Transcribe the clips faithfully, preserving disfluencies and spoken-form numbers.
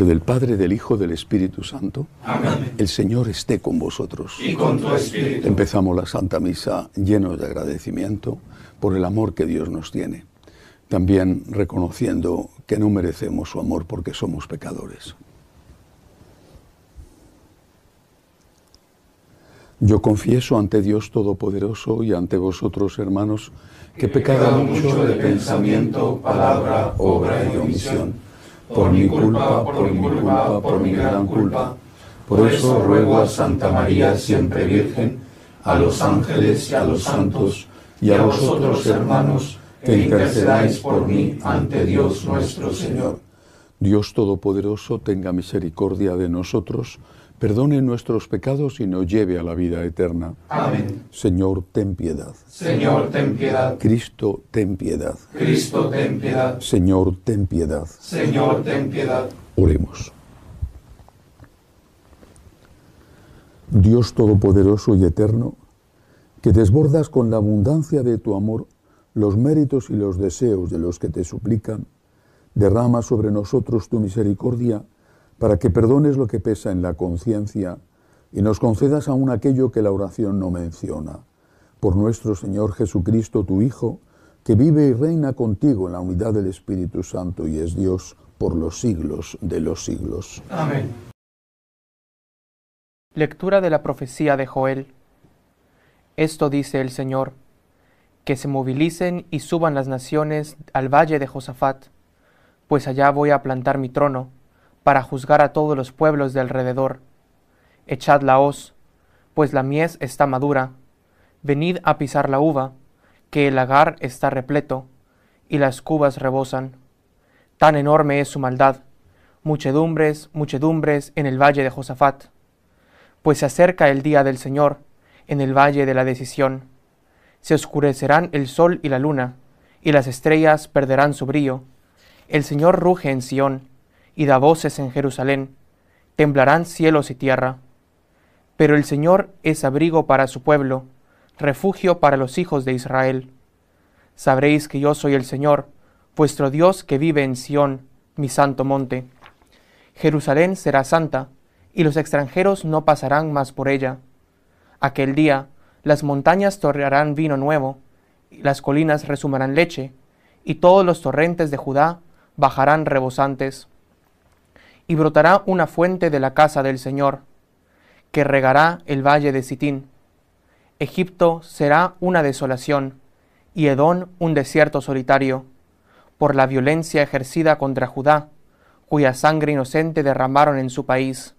nombre del Padre, del Hijo, del Espíritu Santo. Amén. El Señor esté con vosotros. Y con tu espíritu. Empezamos la Santa Misa llenos de agradecimiento por el amor que Dios nos tiene. También reconociendo que no merecemos su amor porque somos pecadores. Yo confieso ante Dios Todopoderoso y ante vosotros, hermanos, que he pecado mucho de pensamiento, palabra, obra y omisión, por mi culpa, por mi culpa, por mi gran culpa. Por eso ruego a Santa María, siempre Virgen, a los ángeles y a los santos, y a vosotros, hermanos, que intercedáis por mí ante Dios nuestro Señor. Dios Todopoderoso tenga misericordia de nosotros, perdone nuestros pecados y nos lleve a la vida eterna. Amén. Señor, ten piedad. Señor, ten piedad. Cristo, ten piedad. Cristo, ten piedad. Señor, ten piedad. Señor, ten piedad. Oremos. Dios todopoderoso y eterno, que desbordas con la abundancia de tu amor los méritos y los deseos de los que te suplican, derrama sobre nosotros tu misericordia para que perdones lo que pesa en la conciencia y nos concedas aún aquello que la oración no menciona. Por nuestro Señor Jesucristo, tu Hijo, que vive y reina contigo en la unidad del Espíritu Santo y es Dios por los siglos de los siglos. Amén. Lectura de la profecía de Joel. Esto dice el Señor: que se movilicen y suban las naciones al valle de Josafat, pues allá voy a plantar mi trono, para juzgar a todos los pueblos de alrededor. Echad la hoz, pues la mies está madura. Venid a pisar la uva, que el lagar está repleto, y las cubas rebosan. Tan enorme es su maldad, muchedumbres, muchedumbres en el valle de Josafat. Pues se acerca el día del Señor, en el valle de la decisión. Se oscurecerán el sol y la luna, y las estrellas perderán su brillo. El Señor ruge en Sión, y da voces en Jerusalén, temblarán cielos y tierra. Pero el Señor es abrigo para su pueblo, refugio para los hijos de Israel. Sabréis que yo soy el Señor, vuestro Dios que vive en Sión, mi santo monte. Jerusalén será santa, y los extranjeros no pasarán más por ella. Aquel día las montañas torrearán vino nuevo, y las colinas resumarán leche, y todos los torrentes de Judá bajarán rebosantes. Y brotará una fuente de la casa del Señor, que regará el valle de Sitín. Egipto será una desolación, y Edón un desierto solitario, por la violencia ejercida contra Judá, cuya sangre inocente derramaron en su país.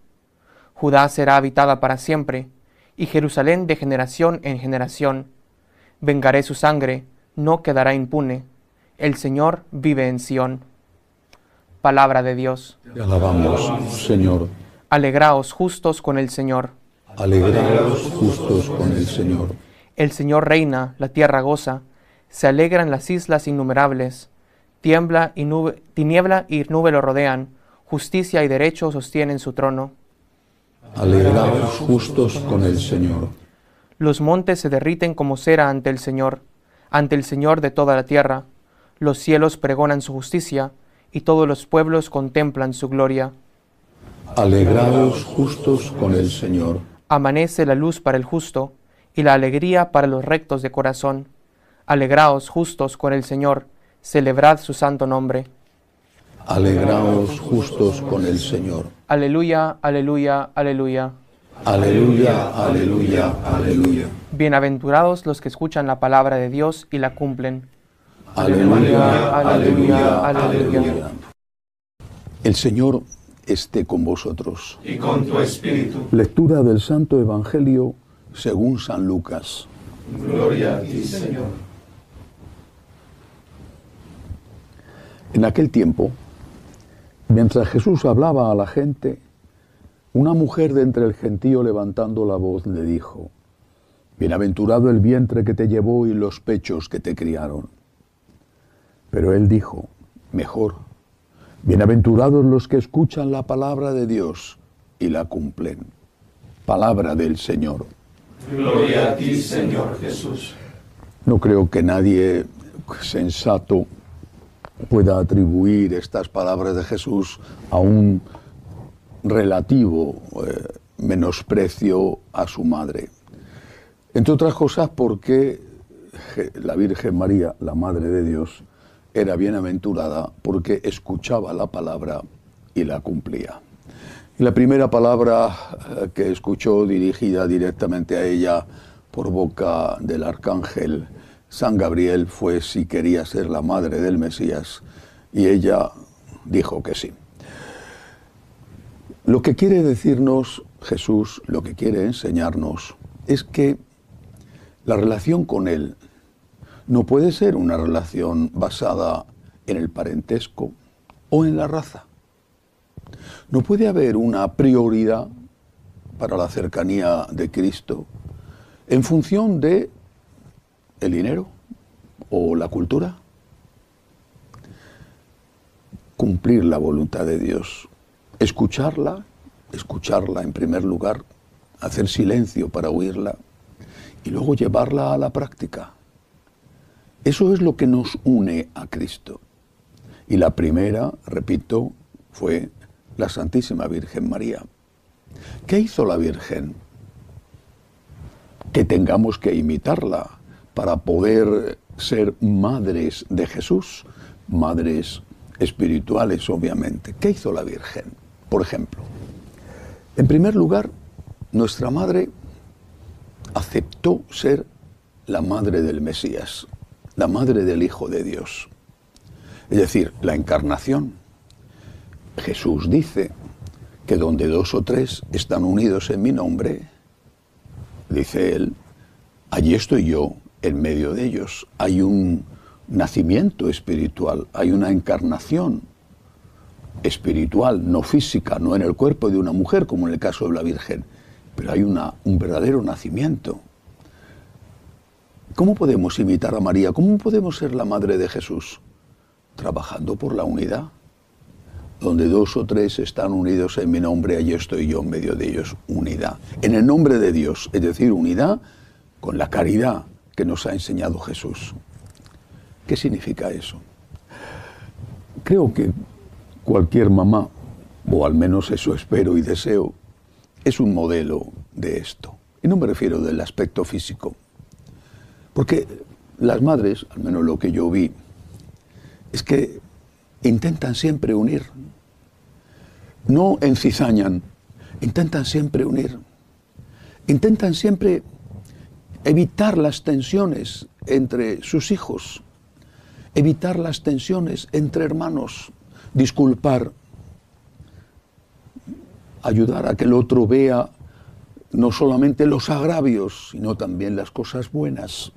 Judá será habitada para siempre, y Jerusalén de generación en generación. Vengaré su sangre, no quedará impune. El Señor vive en Sión. Palabra de Dios. Te alabamos, Señor. Alegraos justos con el Señor. Alegraos justos con el Señor. El Señor reina, la tierra goza, se alegran las islas innumerables. Tiembla y nube, tiniebla y nube lo rodean, justicia y derecho sostienen su trono. Alegraos justos con el Señor. Los montes se derriten como cera ante el Señor, ante el Señor de toda la tierra. Los cielos pregonan su justicia, y todos los pueblos contemplan su gloria. Alegraos justos con el Señor. Amanece la luz para el justo, y la alegría para los rectos de corazón. Alegraos justos con el Señor, celebrad su santo nombre. Alegraos justos con el Señor. Aleluya, aleluya, aleluya. Aleluya, aleluya, aleluya. Bienaventurados los que escuchan la palabra de Dios y la cumplen. Aleluya, aleluya, aleluya. El Señor esté con vosotros. Y con tu espíritu. Lectura del Santo Evangelio según San Lucas. Gloria a ti, Señor. En aquel tiempo, mientras Jesús hablaba a la gente, una mujer de entre el gentío levantando la voz le dijo: «Bienaventurado el vientre que te llevó y los pechos que te criaron». Pero él dijo: mejor, bienaventurados los que escuchan la palabra de Dios y la cumplen. Palabra del Señor. Gloria a ti, Señor Jesús. No creo que nadie sensato pueda atribuir estas palabras de Jesús a un relativo eh, menosprecio a su madre. Entre otras cosas porque la Virgen María, la Madre de Dios, era bienaventurada porque escuchaba la palabra y la cumplía. Y la primera palabra que escuchó dirigida directamente a ella por boca del arcángel San Gabriel fue si quería ser la madre del Mesías, y ella dijo que sí. Lo que quiere decirnos Jesús, lo que quiere enseñarnos, es que la relación con Él no puede ser una relación basada en el parentesco o en la raza. No puede haber una prioridad para la cercanía de Cristo en función de el dinero o la cultura. Cumplir la voluntad de Dios, escucharla, escucharla en primer lugar, hacer silencio para oírla y luego llevarla a la práctica. Eso es lo que nos une a Cristo. Y la primera, repito, fue la Santísima Virgen María. ¿Qué hizo la Virgen? Que tengamos que imitarla para poder ser madres de Jesús, madres espirituales, obviamente. ¿Qué hizo la Virgen? Por ejemplo, en primer lugar, nuestra madre aceptó ser la madre del Mesías, la madre del Hijo de Dios. Es decir, la encarnación. Jesús dice que donde dos o tres están unidos en mi nombre, dice él, allí estoy yo en medio de ellos. Hay un nacimiento espiritual, hay una encarnación espiritual, no física, no en el cuerpo de una mujer, como en el caso de la Virgen, pero hay una, un verdadero nacimiento. ¿Cómo podemos imitar a María? ¿Cómo podemos ser la madre de Jesús? Trabajando por la unidad. Donde dos o tres están unidos en mi nombre, allí estoy yo en medio de ellos. Unidad. En el nombre de Dios, es decir, unidad con la caridad que nos ha enseñado Jesús. ¿Qué significa eso? Creo que cualquier mamá, o al menos eso espero y deseo, es un modelo de esto. Y no me refiero del aspecto físico. Porque las madres, al menos lo que yo vi, es que intentan siempre unir. No encizañan, intentan siempre unir. Intentan siempre evitar las tensiones entre sus hijos, evitar las tensiones entre hermanos, disculpar, ayudar a que el otro vea no solamente los agravios, sino también las cosas buenas.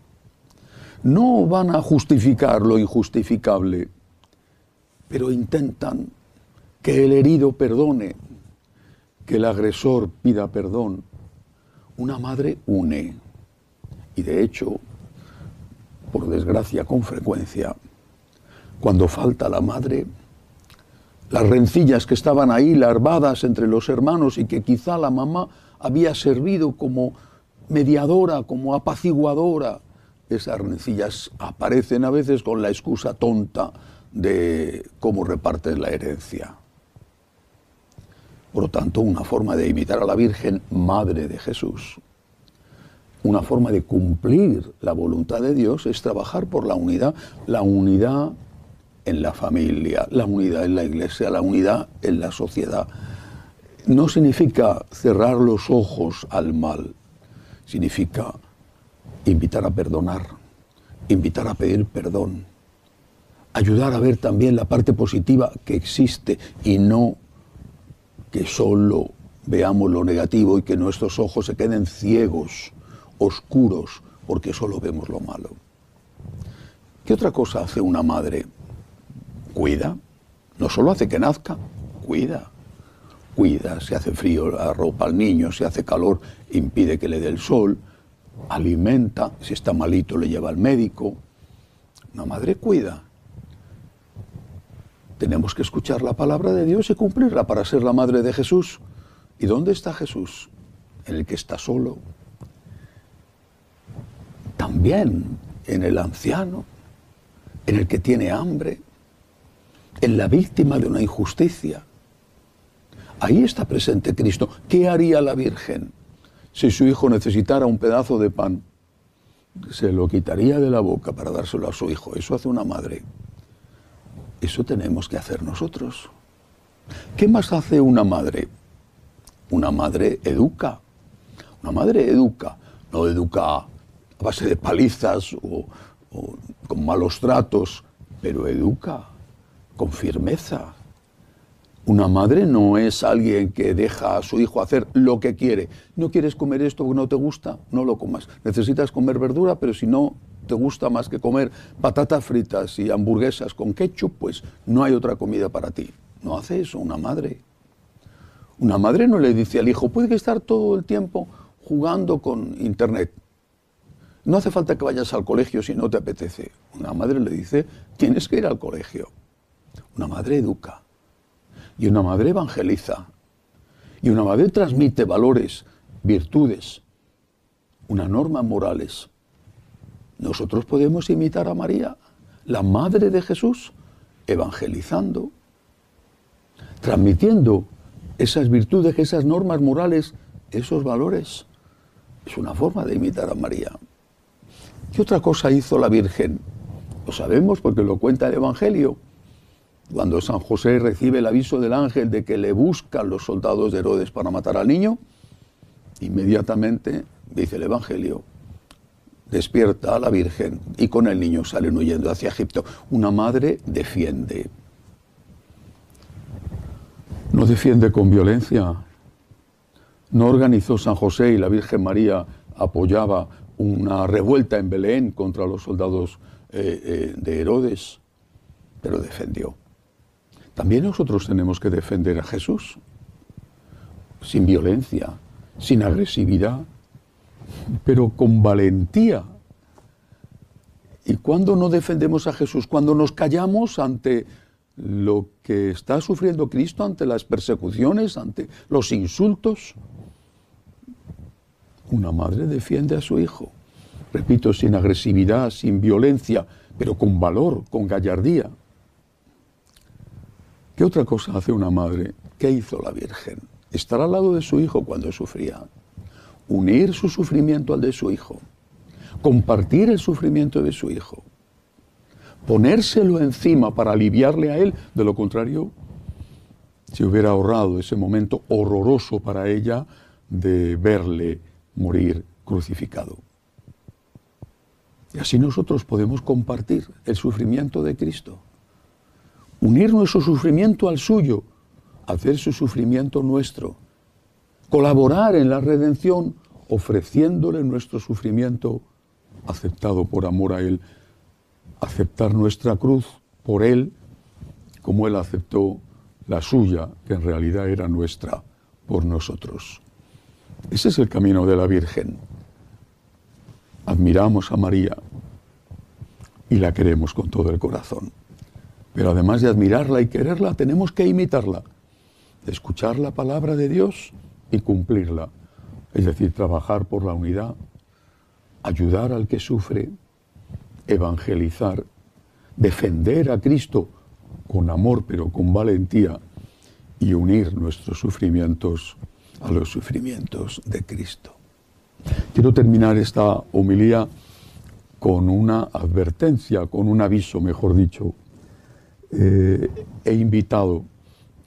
No van a justificar lo injustificable, pero intentan que el herido perdone, que el agresor pida perdón. Una madre une, y de hecho, por desgracia con frecuencia, cuando falta la madre, las rencillas que estaban ahí larvadas entre los hermanos y que quizá la mamá había servido como mediadora, como apaciguadora, esas rencillas aparecen a veces con la excusa tonta de cómo repartes la herencia. Por lo tanto, una forma de imitar a la Virgen, Madre de Jesús, una forma de cumplir la voluntad de Dios es trabajar por la unidad, la unidad en la familia, la unidad en la iglesia, la unidad en la sociedad. No significa cerrar los ojos al mal, significa invitar a perdonar, invitar a pedir perdón, ayudar a ver también la parte positiva que existe y no que solo veamos lo negativo y que nuestros ojos se queden ciegos, oscuros, porque solo vemos lo malo. ¿Qué otra cosa hace una madre? Cuida, no solo hace que nazca, cuida. Cuida, si hace frío la ropa al niño, si hace calor impide que le dé el sol, alimenta, si está malito le lleva al médico. Una madre cuida. Tenemos que escuchar la palabra de Dios y cumplirla para ser la madre de Jesús. ¿Y dónde está Jesús? En el que está solo. También en el anciano, en el que tiene hambre, en la víctima de una injusticia. Ahí está presente Cristo. ¿Qué haría la Virgen si su hijo necesitara un pedazo de pan? Se lo quitaría de la boca para dárselo a su hijo. Eso hace una madre. Eso tenemos que hacer nosotros. ¿Qué más hace una madre? Una madre educa. Una madre educa. No educa a base de palizas o, o con malos tratos, pero educa con firmeza. Una madre no es alguien que deja a su hijo hacer lo que quiere. No quieres comer esto porque no te gusta, no lo comas. Necesitas comer verdura, pero si no te gusta más que comer patatas fritas y hamburguesas con ketchup, pues no hay otra comida para ti. No hace eso una madre. Una madre no le dice al hijo, puede estar todo el tiempo jugando con internet. No hace falta que vayas al colegio si no te apetece. Una madre le dice, tienes que ir al colegio. Una madre educa. Y una madre evangeliza. Y una madre transmite valores, virtudes, unas normas morales. Nosotros podemos imitar a María, la madre de Jesús, evangelizando, transmitiendo esas virtudes, esas normas morales, esos valores. Es una forma de imitar a María. ¿Qué otra cosa hizo la Virgen? Lo sabemos porque lo cuenta el Evangelio. Cuando San José recibe el aviso del ángel de que le buscan los soldados de Herodes para matar al niño, inmediatamente, dice el Evangelio, despierta a la Virgen y con el niño salen huyendo hacia Egipto. Una madre defiende. No defiende con violencia. No organizó San José y la Virgen María apoyaba una revuelta en Belén contra los soldados eh, eh, de Herodes, pero defendió. También nosotros tenemos que defender a Jesús, sin violencia, sin agresividad, pero con valentía. ¿Y cuándo no defendemos a Jesús? Cuando nos callamos ante lo que está sufriendo Cristo, ante las persecuciones, ante los insultos. Una madre defiende a su hijo, repito, sin agresividad, sin violencia, pero con valor, con gallardía. ¿Qué otra cosa hace una madre? ¿Qué hizo la Virgen? Estar al lado de su hijo cuando sufría. Unir su sufrimiento al de su hijo. Compartir el sufrimiento de su hijo. Ponérselo encima para aliviarle a él. De lo contrario, se hubiera ahorrado ese momento horroroso para ella de verle morir crucificado. Y así nosotros podemos compartir el sufrimiento de Cristo. Unir nuestro sufrimiento al suyo, hacer su sufrimiento nuestro, colaborar en la redención, ofreciéndole nuestro sufrimiento aceptado por amor a Él, aceptar nuestra cruz por Él, como Él aceptó la suya, que en realidad era nuestra, por nosotros. Ese es el camino de la Virgen. Admiramos a María y la queremos con todo el corazón. Pero además de admirarla y quererla, tenemos que imitarla, escuchar la palabra de Dios y cumplirla. Es decir, trabajar por la unidad, ayudar al que sufre, evangelizar, defender a Cristo con amor pero con valentía y unir nuestros sufrimientos a los sufrimientos de Cristo. Quiero terminar esta homilía con una advertencia, con un aviso, mejor dicho. Eh, he invitado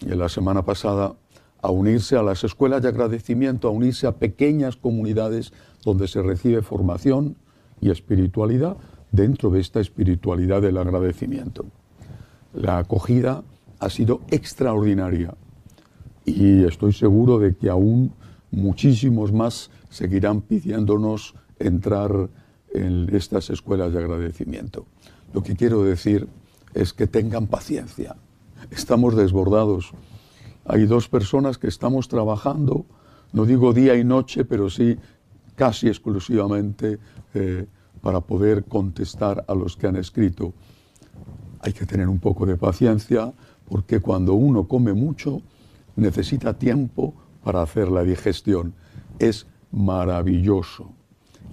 eh, la semana pasada a unirse a las escuelas de agradecimiento, a unirse a pequeñas comunidades donde se recibe formación y espiritualidad dentro de esta espiritualidad del agradecimiento. La acogida ha sido extraordinaria y estoy seguro de que aún muchísimos más seguirán pidiéndonos entrar en estas escuelas de agradecimiento. Lo que quiero decir es que tengan paciencia. Estamos desbordados. Hay dos personas que estamos trabajando, no digo día y noche, pero sí casi exclusivamente eh, para poder contestar a los que han escrito. Hay que tener un poco de paciencia, porque cuando uno come mucho, necesita tiempo para hacer la digestión. Es maravilloso,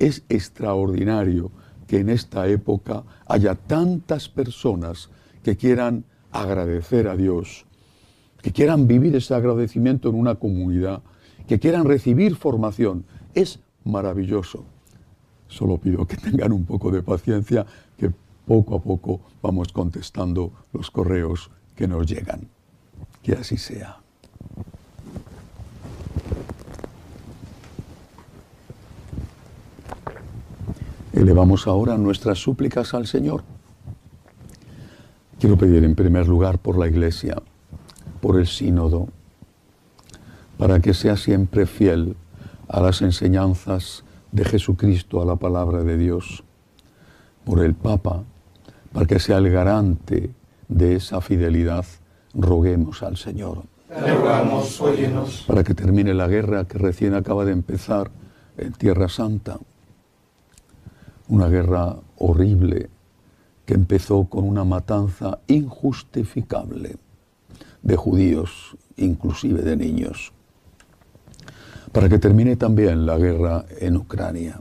es extraordinario que en esta época haya tantas personas que quieran agradecer a Dios, que quieran vivir ese agradecimiento en una comunidad, que quieran recibir formación. Es maravilloso. Solo pido que tengan un poco de paciencia, que poco a poco vamos contestando los correos que nos llegan. Que así sea. Elevamos ahora nuestras súplicas al Señor. Quiero pedir en primer lugar por la Iglesia, por el Sínodo, para que sea siempre fiel a las enseñanzas de Jesucristo, a la palabra de Dios, por el Papa, para que sea el garante de esa fidelidad. Roguemos al Señor. Te rogamos, óyenos. Para que termine la guerra que recién acaba de empezar en Tierra Santa. Una guerra horrible que empezó con una matanza injustificable de judíos, inclusive de niños. Para que termine también la guerra en Ucrania.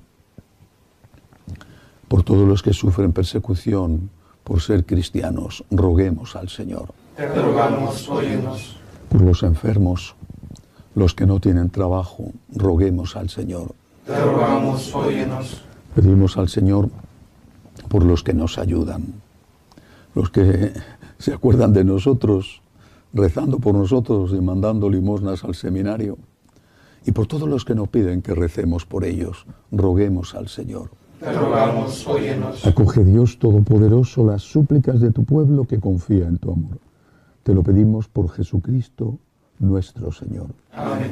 Por todos los que sufren persecución por ser cristianos, roguemos al Señor. Te rogamos, óyenos. Por los enfermos, los que no tienen trabajo, roguemos al Señor. Te rogamos, óyenos. Pedimos al Señor por los que nos ayudan, los que se acuerdan de nosotros, rezando por nosotros y mandando limosnas al seminario, y por todos los que nos piden que recemos por ellos, roguemos al Señor. Te rogamos, óyenos. Acoge, Dios Todopoderoso, las súplicas de tu pueblo que confía en tu amor. Te lo pedimos por Jesucristo nuestro Señor. Amén.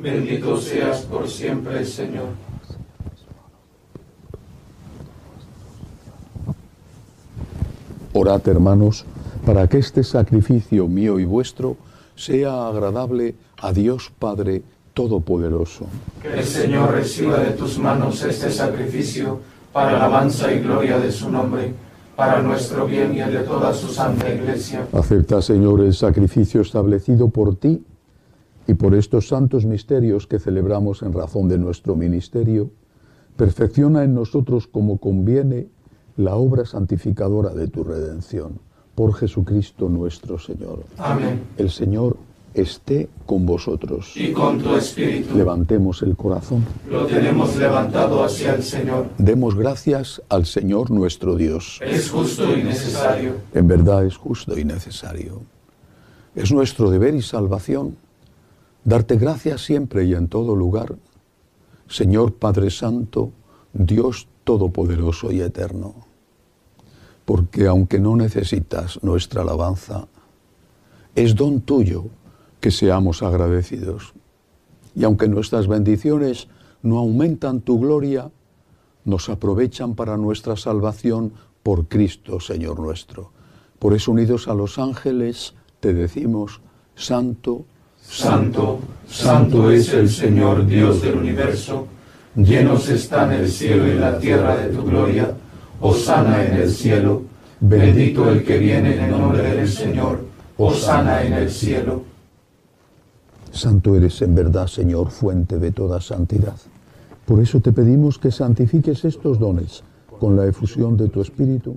Bendito seas por siempre, Señor. Orad, hermanos, para que este sacrificio mío y vuestro sea agradable a Dios Padre Todopoderoso. Que el Señor reciba de tus manos este sacrificio para alabanza y gloria de su nombre, para nuestro bien y el de toda su santa Iglesia. Acepta, Señor, el sacrificio establecido por ti, y por estos santos misterios que celebramos en razón de nuestro ministerio, perfecciona en nosotros como conviene la obra santificadora de tu redención. Por Jesucristo nuestro Señor. Amén. El Señor esté con vosotros. Y con tu espíritu. Levantemos el corazón. Lo tenemos levantado hacia el Señor. Demos gracias al Señor nuestro Dios. Es justo y necesario. En verdad es justo y necesario. Es nuestro deber y salvación darte gracias siempre y en todo lugar, Señor Padre Santo, Dios Todopoderoso y Eterno, porque aunque no necesitas nuestra alabanza, es don tuyo que seamos agradecidos. Y aunque nuestras bendiciones no aumentan tu gloria, nos aprovechan para nuestra salvación por Cristo, Señor nuestro. Por eso, unidos a los ángeles, te decimos, Santo, Santo, santo es el Señor Dios del universo, llenos están el cielo y la tierra de tu gloria, hosana en el cielo, bendito el que viene en el nombre del Señor, hosana en el cielo. Santo eres en verdad, Señor, fuente de toda santidad. Por eso te pedimos que santifiques estos dones con la efusión de tu Espíritu,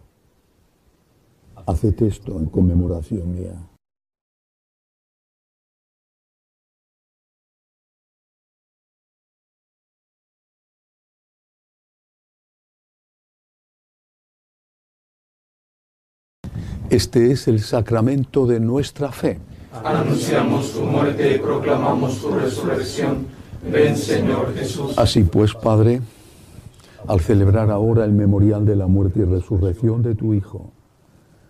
Haced esto en conmemoración mía. Este es el sacramento de nuestra fe. Anunciamos su muerte y proclamamos su resurrección. Ven, Señor Jesús. Así pues, Padre, al celebrar ahora el memorial de la muerte y resurrección de tu Hijo,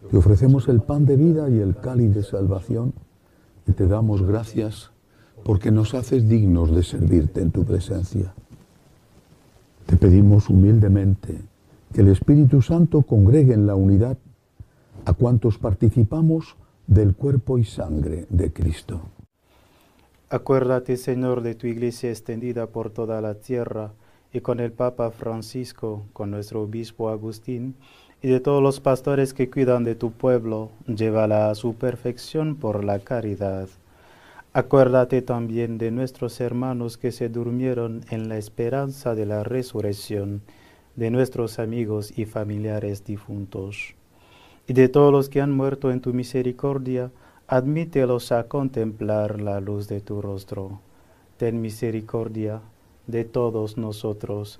te ofrecemos el pan de vida y el cáliz de salvación, y te damos gracias porque nos haces dignos de servirte en tu presencia. Te pedimos humildemente que el Espíritu Santo congregue en la unidad a cuantos participamos del cuerpo y sangre de Cristo. Acuérdate, Señor, de tu Iglesia extendida por toda la tierra, y con el Papa Francisco, con nuestro obispo Agustín, y de todos los pastores que cuidan de tu pueblo, llévala a su perfección por la caridad. Acuérdate también de nuestros hermanos que se durmieron en la esperanza de la resurrección, de nuestros amigos y familiares difuntos. Y de todos los que han muerto en tu misericordia, admítelos a contemplar la luz de tu rostro. Ten misericordia de todos nosotros,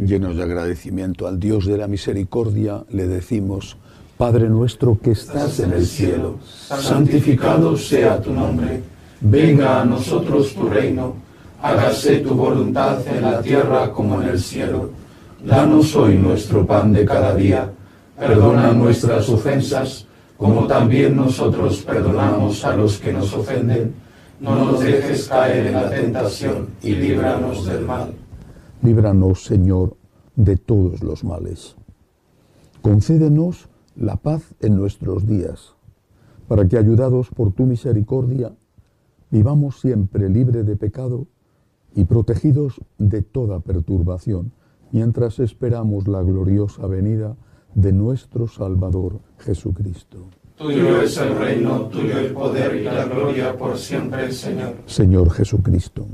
Llenos de agradecimiento al Dios de la misericordia, le decimos: Padre nuestro que estás en el cielo, santificado sea tu nombre. Venga a nosotros tu reino, hágase tu voluntad en la tierra como en el cielo. Danos hoy nuestro pan de cada día. Perdona nuestras ofensas, como también nosotros perdonamos a los que nos ofenden. No nos dejes caer en la tentación y líbranos del mal. Líbranos, Señor, de todos los males. Concédenos la paz en nuestros días, para que, ayudados por tu misericordia, vivamos siempre libre de pecado y protegidos de toda perturbación, mientras esperamos la gloriosa venida de nuestro Salvador, Jesucristo. Tuyo es el reino, tuyo el poder y la gloria por siempre, Señor. Señor Jesucristo,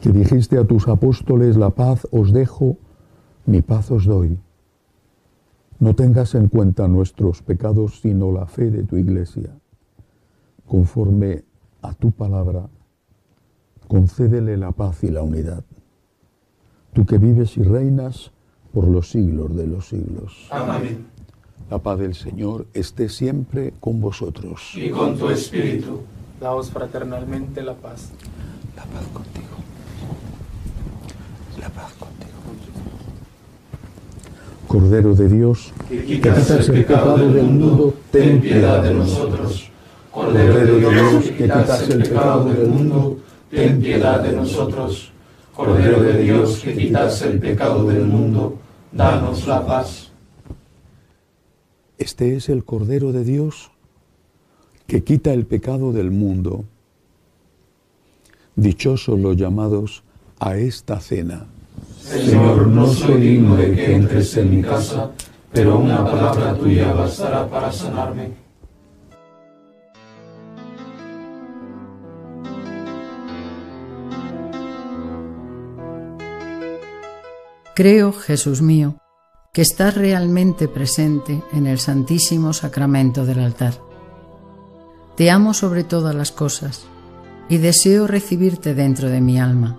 que dijiste a tus apóstoles: la paz os dejo, mi paz os doy. No tengas en cuenta nuestros pecados, sino la fe de tu Iglesia. Conforme a tu palabra, concédele la paz y la unidad. Tú que vives y reinas por los siglos de los siglos. Amén. La paz del Señor esté siempre con vosotros. Y con tu espíritu. Daos fraternalmente la paz. La paz contigo. La paz contigo. Cordero de Dios, que quitas el pecado del mundo, ten piedad de nosotros. Cordero de Dios, que quitas el pecado del mundo, ten piedad de nosotros. Cordero de Dios, que quitas el pecado del mundo, danos la paz. Este es el Cordero de Dios que quita el pecado del mundo. Dichosos los llamados a esta cena. Señor, no soy digno de que entres en mi casa, pero una palabra tuya bastará para sanarme. Creo, Jesús mío, que estás realmente presente en el Santísimo Sacramento del altar. Te amo sobre todas las cosas y deseo recibirte dentro de mi alma.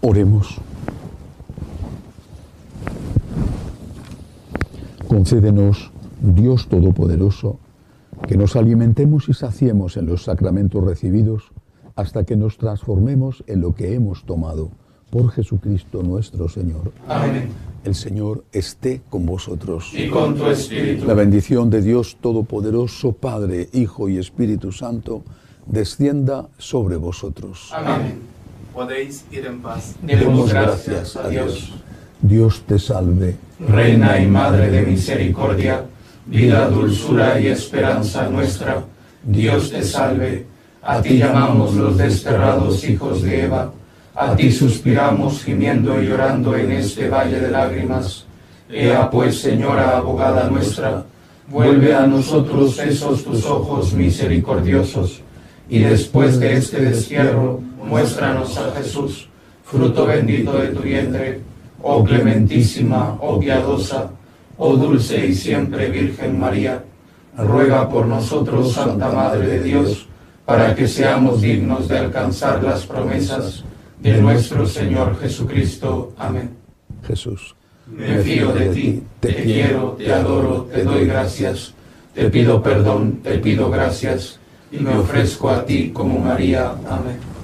Oremos. Concédenos, Dios Todopoderoso, que nos alimentemos y saciemos en los sacramentos recibidos, hasta que nos transformemos en lo que hemos tomado. Por Jesucristo nuestro Señor. Amén. El Señor esté con vosotros. Y con tu espíritu. La bendición de Dios Todopoderoso, Padre, Hijo y Espíritu Santo, descienda sobre vosotros. Amén. Podéis ir en paz. Demos gracias a Dios. Dios te salve, Reina y Madre de misericordia, vida, dulzura y esperanza nuestra. Dios te salve. A ti llamamos los desterrados hijos de Eva, a ti suspiramos gimiendo y llorando en este valle de lágrimas. Ea pues, Señora abogada nuestra, vuelve a nosotros esos tus ojos misericordiosos, y después de este destierro, muéstranos a Jesús, fruto bendito de tu vientre, oh clementísima, oh piadosa, oh dulce y siempre Virgen María, ruega por nosotros, Santa Madre de Dios, para que seamos dignos de alcanzar las promesas de nuestro Señor Jesucristo. Amén. Jesús, me fío de ti, te quiero, te adoro, te doy gracias, te pido perdón, te pido gracias, y me ofrezco a ti como María. Amén.